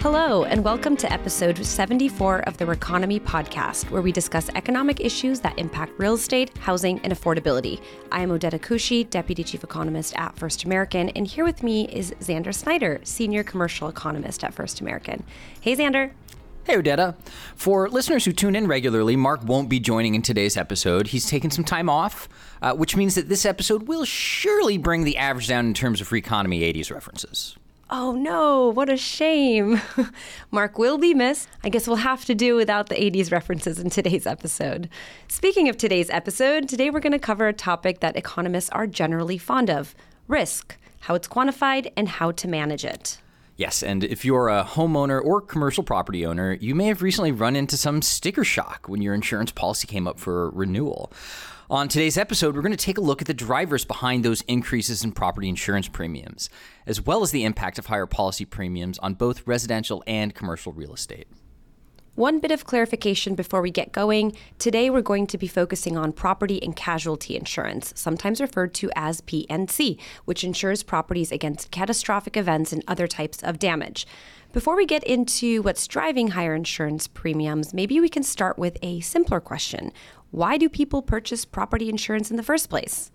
Hello, and welcome to episode 74 of The REconomy Podcast, where we discuss economic issues that impact real estate, housing, and affordability. I am Odeta Kushi, Deputy Chief Economist at First American, and here with me is Xander Snyder, Senior Commercial Economist at First American. Hey, Xander. Hey, Odeta. For listeners who tune in regularly, Mark won't be joining in today's episode. He's taken some time off, which means that this episode will surely bring the average down in terms of REconomy 80s references. Oh no, what a shame. Mark will be missed. I guess we'll have to do without the 80s references in today's episode. Speaking of today's episode, today we're going to cover a topic that economists are generally fond of, risk, how it's quantified, and how to manage it. Yes, and if you're a homeowner or commercial property owner, you may have recently run into some sticker shock when your insurance policy came up for renewal. On today's episode, we're going to take a look at the drivers behind those increases in property insurance premiums, as well as the impact of higher policy premiums on both residential and commercial real estate. One bit of clarification before we get going. Today, we're going to be focusing on property and casualty insurance, sometimes referred to as P&C, which insures properties against catastrophic events and other types of damage. Before we get into what's driving higher insurance premiums, maybe we can start with a simpler question. Why do people purchase property insurance in the first place?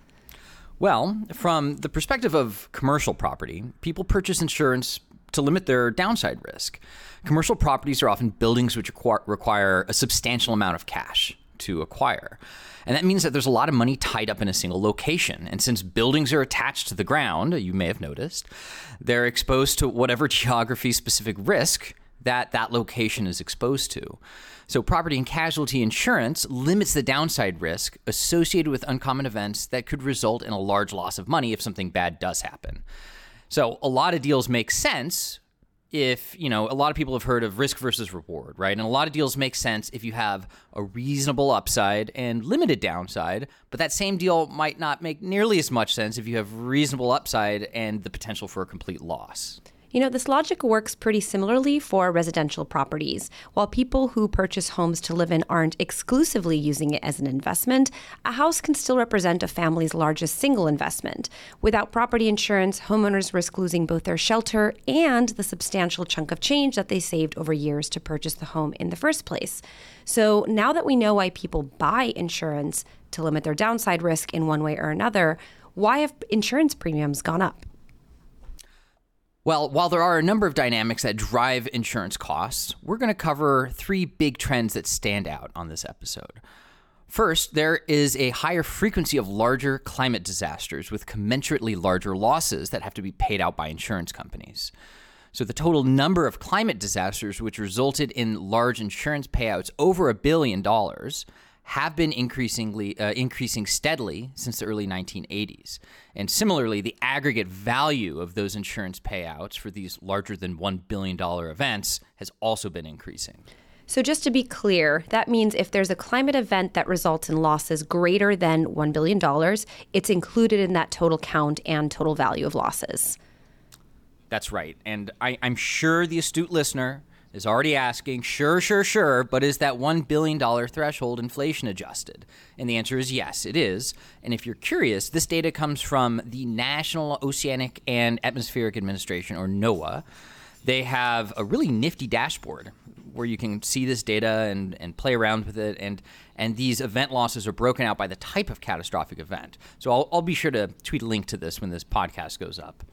Well, from the perspective of commercial property, people purchase insurance to limit their downside risk. Commercial properties are often buildings which require a substantial amount of cash to acquire. And that means that there's a lot of money tied up in a single location. And since buildings are attached to the ground, you may have noticed, they're exposed to whatever geography-specific risk that location is exposed to. So property and casualty insurance limits the downside risk associated with uncommon events that could result in a large loss of money if something bad does happen. So a lot of deals make sense if, a lot of people have heard of risk versus reward, right? And a lot of deals make sense if you have a reasonable upside and limited downside, but that same deal might not make nearly as much sense if you have reasonable upside and the potential for a complete loss. This logic works pretty similarly for residential properties. While people who purchase homes to live in aren't exclusively using it as an investment, a house can still represent a family's largest single investment. Without property insurance, homeowners risk losing both their shelter and the substantial chunk of change that they saved over years to purchase the home in the first place. So now that we know why people buy insurance to limit their downside risk in one way or another, why have insurance premiums gone up? Well, while there are a number of dynamics that drive insurance costs, we're going to cover three big trends that stand out on this episode. First, there is a higher frequency of larger climate disasters with commensurately larger losses that have to be paid out by insurance companies. So the total number of climate disasters which resulted in large insurance payouts over $1 billion have been increasing steadily since the early 1980s. And similarly, the aggregate value of those insurance payouts for these larger than $1 billion events has also been increasing. So just to be clear, that means if there's a climate event that results in losses greater than $1 billion, it's included in that total count and total value of losses. That's right. And I'm sure the astute listener is already asking, sure, but is that $1 billion threshold inflation adjusted? And the answer is yes, it is. And if you're curious, this data comes from the National Oceanic and Atmospheric Administration, or NOAA. They have a really nifty dashboard where you can see this data and play around with it. And these event losses are broken out by the type of catastrophic event. So I'll be sure to tweet a link to this when this podcast goes up.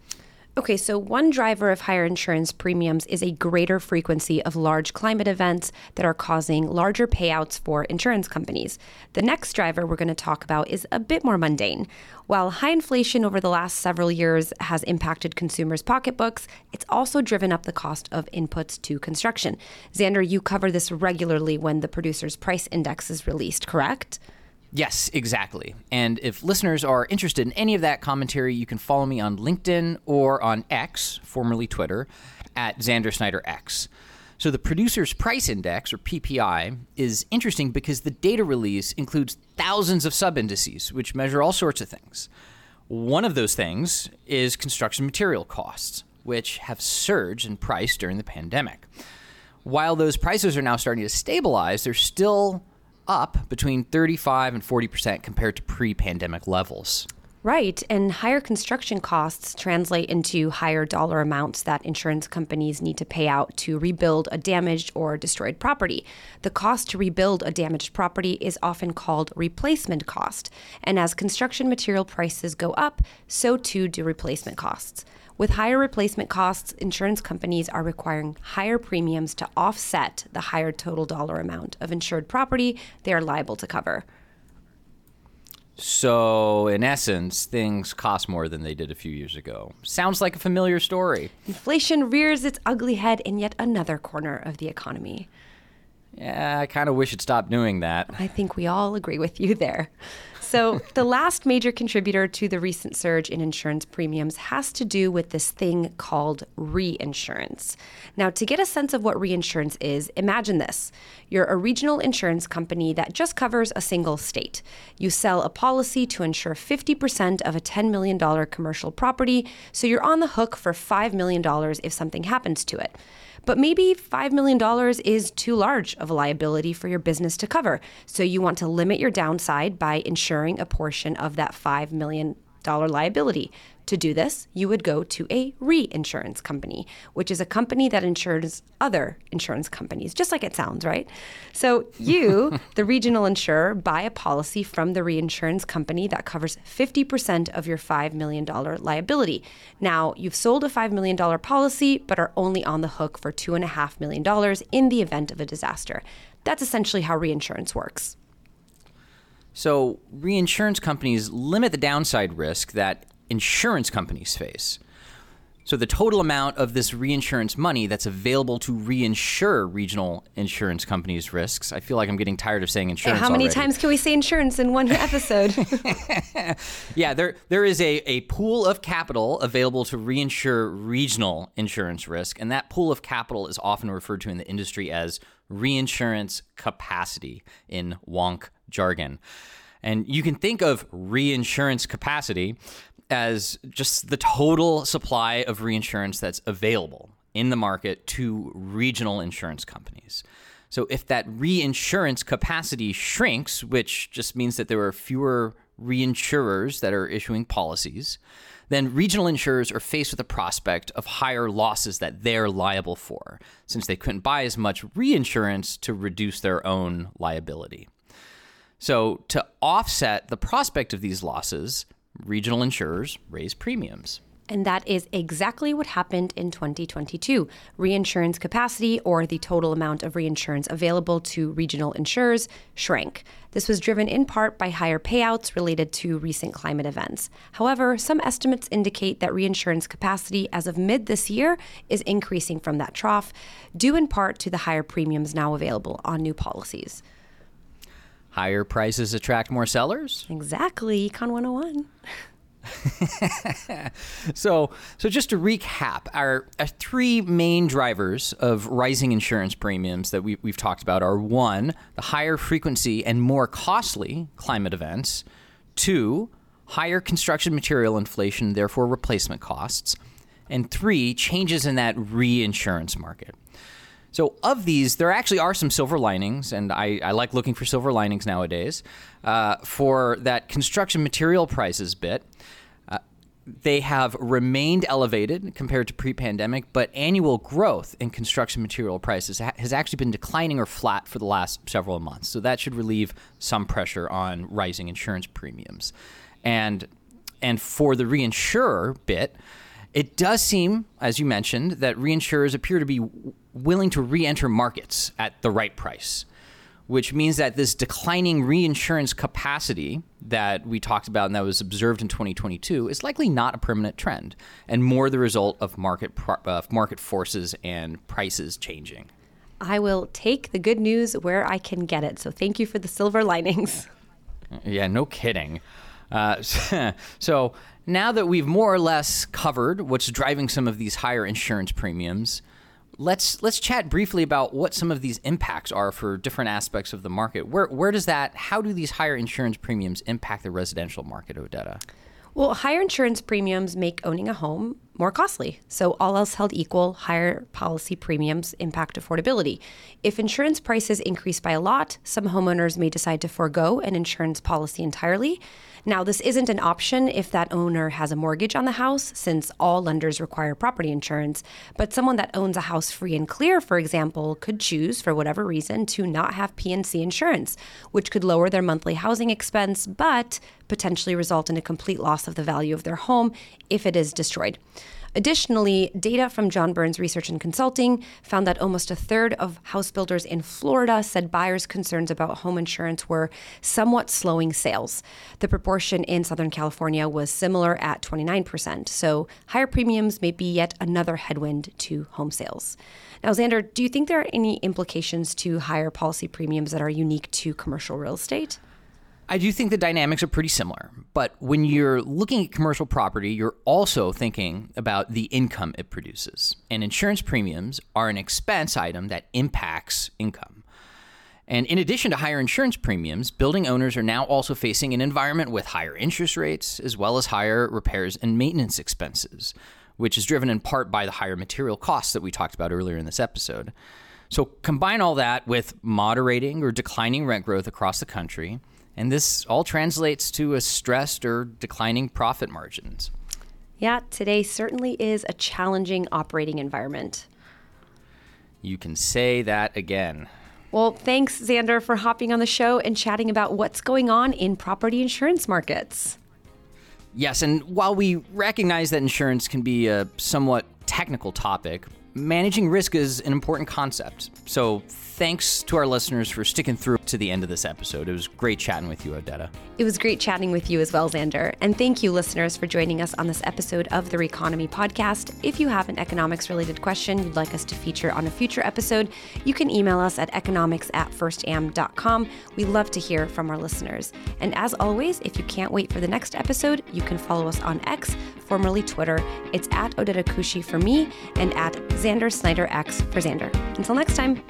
Okay, so one driver of higher insurance premiums is a greater frequency of large climate events that are causing larger payouts for insurance companies. The next driver we're going to talk about is a bit more mundane. While high inflation over the last several years has impacted consumers' pocketbooks, it's also driven up the cost of inputs to construction. Xander, you cover this regularly when the producer's price index is released, correct? Yes, exactly. And if listeners are interested in any of that commentary, you can follow me on LinkedIn or on X, formerly Twitter, at Xander Snyder X. So the Producer's Price Index, or PPI, is interesting because the data release includes thousands of sub-indices, which measure all sorts of things. One of those things is construction material costs, which have surged in price during the pandemic. While those prices are now starting to stabilize, they're still up between 35% and 40% compared to pre-pandemic levels. Right. And higher construction costs translate into higher dollar amounts that insurance companies need to pay out to rebuild a damaged or destroyed property. The cost to rebuild a damaged property is often called replacement cost. And as construction material prices go up, so too do replacement costs. With higher replacement costs, insurance companies are requiring higher premiums to offset the higher total dollar amount of insured property they are liable to cover. So, in essence, things cost more than they did a few years ago. Sounds like a familiar story. Inflation rears its ugly head in yet another corner of the economy. Yeah, I kind of wish it stopped doing that. I think we all agree with you there. So, the last major contributor to the recent surge in insurance premiums has to do with this thing called reinsurance. Now, to get a sense of what reinsurance is, imagine this. You're a regional insurance company that just covers a single state. You sell a policy to insure 50% of a $10 million commercial property, so you're on the hook for $5 million if something happens to it. But maybe $5 million is too large of a liability for your business to cover, so you want to limit your downside by insuring a portion of that $5 million liability. To do this, you would go to a reinsurance company, which is a company that insures other insurance companies, just like it sounds, right? So you, the regional insurer, buy a policy from the reinsurance company that covers 50% of your $5 million liability. Now, you've sold a $5 million policy, but are only on the hook for $2.5 million in the event of a disaster. That's essentially how reinsurance works. So reinsurance companies limit the downside risk that insurance companies face. So the total amount of this reinsurance money that's available to reinsure regional insurance companies' risks. I feel like I'm getting tired of saying insurance. How many times can we say insurance in one episode? Yeah, there is a pool of capital available to reinsure regional insurance risk, and that pool of capital is often referred to in the industry as reinsurance capacity in wonk jargon. And you can think of reinsurance capacity as just the total supply of reinsurance that's available in the market to regional insurance companies. So if that reinsurance capacity shrinks, which just means that there are fewer reinsurers that are issuing policies, then regional insurers are faced with the prospect of higher losses that they're liable for, since they couldn't buy as much reinsurance to reduce their own liability. So to offset the prospect of these losses, regional insurers raise premiums. And that is exactly what happened in 2022. Reinsurance capacity, or the total amount of reinsurance available to regional insurers, shrank. This was driven in part by higher payouts related to recent climate events. However, some estimates indicate that reinsurance capacity as of mid this year is increasing from that trough, due in part to the higher premiums now available on new policies. Higher prices attract more sellers? Exactly. Econ 101. So just to recap, our three main drivers of rising insurance premiums that we've talked about are: one, the higher frequency and more costly climate events; two, higher construction material inflation, therefore replacement costs; and three, changes in that reinsurance market. So of these, there actually are some silver linings, and I like looking for silver linings nowadays. For that construction material prices bit, they have remained elevated compared to pre-pandemic, but annual growth in construction material prices has actually been declining or flat for the last several months. So that should relieve some pressure on rising insurance premiums. And for the reinsurer bit, it does seem, as you mentioned, that reinsurers appear to be willing to re-enter markets at the right price, which means that this declining reinsurance capacity that we talked about and that was observed in 2022 is likely not a permanent trend and more the result of market forces and prices changing. I will take the good news where I can get it. So thank you for the silver linings. Yeah, no kidding. So now that we've more or less covered what's driving some of these higher insurance premiums, let's chat briefly about what some of these impacts are for different aspects of the market. How do these higher insurance premiums impact the residential market, Odeta? Well, higher insurance premiums make owning a home more costly. So all else held equal, higher policy premiums impact affordability. If insurance prices increase by a lot, some homeowners may decide to forego an insurance policy entirely. Now, this isn't an option if that owner has a mortgage on the house, since all lenders require property insurance. But someone that owns a house free and clear, for example, could choose, for whatever reason, to not have P&C insurance, which could lower their monthly housing expense, but potentially result in a complete loss of the value of their home if it is destroyed. Additionally, data from John Burns Research and Consulting found that almost a third of house builders in Florida said buyers' concerns about home insurance were somewhat slowing sales. The proportion in Southern California was similar at 29%. So higher premiums may be yet another headwind to home sales. Now, Xander, do you think there are any implications to higher policy premiums that are unique to commercial real estate? I do think the dynamics are pretty similar, but when you're looking at commercial property, you're also thinking about the income it produces. And insurance premiums are an expense item that impacts income. And in addition to higher insurance premiums, building owners are now also facing an environment with higher interest rates, as well as higher repairs and maintenance expenses, which is driven in part by the higher material costs that we talked about earlier in this episode. So combine all that with moderating or declining rent growth across the country, and this all translates to a stressed or declining profit margins. Yeah, today certainly is a challenging operating environment. You can say that again. Well, thanks, Xander, for hopping on the show and chatting about what's going on in property insurance markets. Yes, and while we recognize that insurance can be a somewhat technical topic, managing risk is an important concept. So thanks to our listeners for sticking through to the end of this episode. It was great chatting with you, Odeta. It was great chatting with you as well, Xander. And thank you, listeners, for joining us on this episode of The REconomy Podcast. If you have an economics-related question you'd like us to feature on a future episode, you can email us at economics@firstam.com. We love to hear from our listeners. And as always, if you can't wait for the next episode, you can follow us on X, formerly Twitter. It's at Odeta Kushi for me and at Xander Snyder X for Xander. Until next time.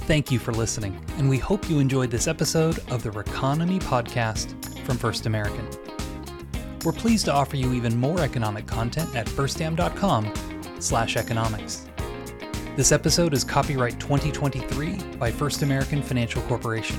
Thank you for listening, and we hope you enjoyed this episode of the REconomy Podcast from First American. We're pleased to offer you even more economic content at firstam.com/economics. This episode is copyright 2023 by First American Financial Corporation.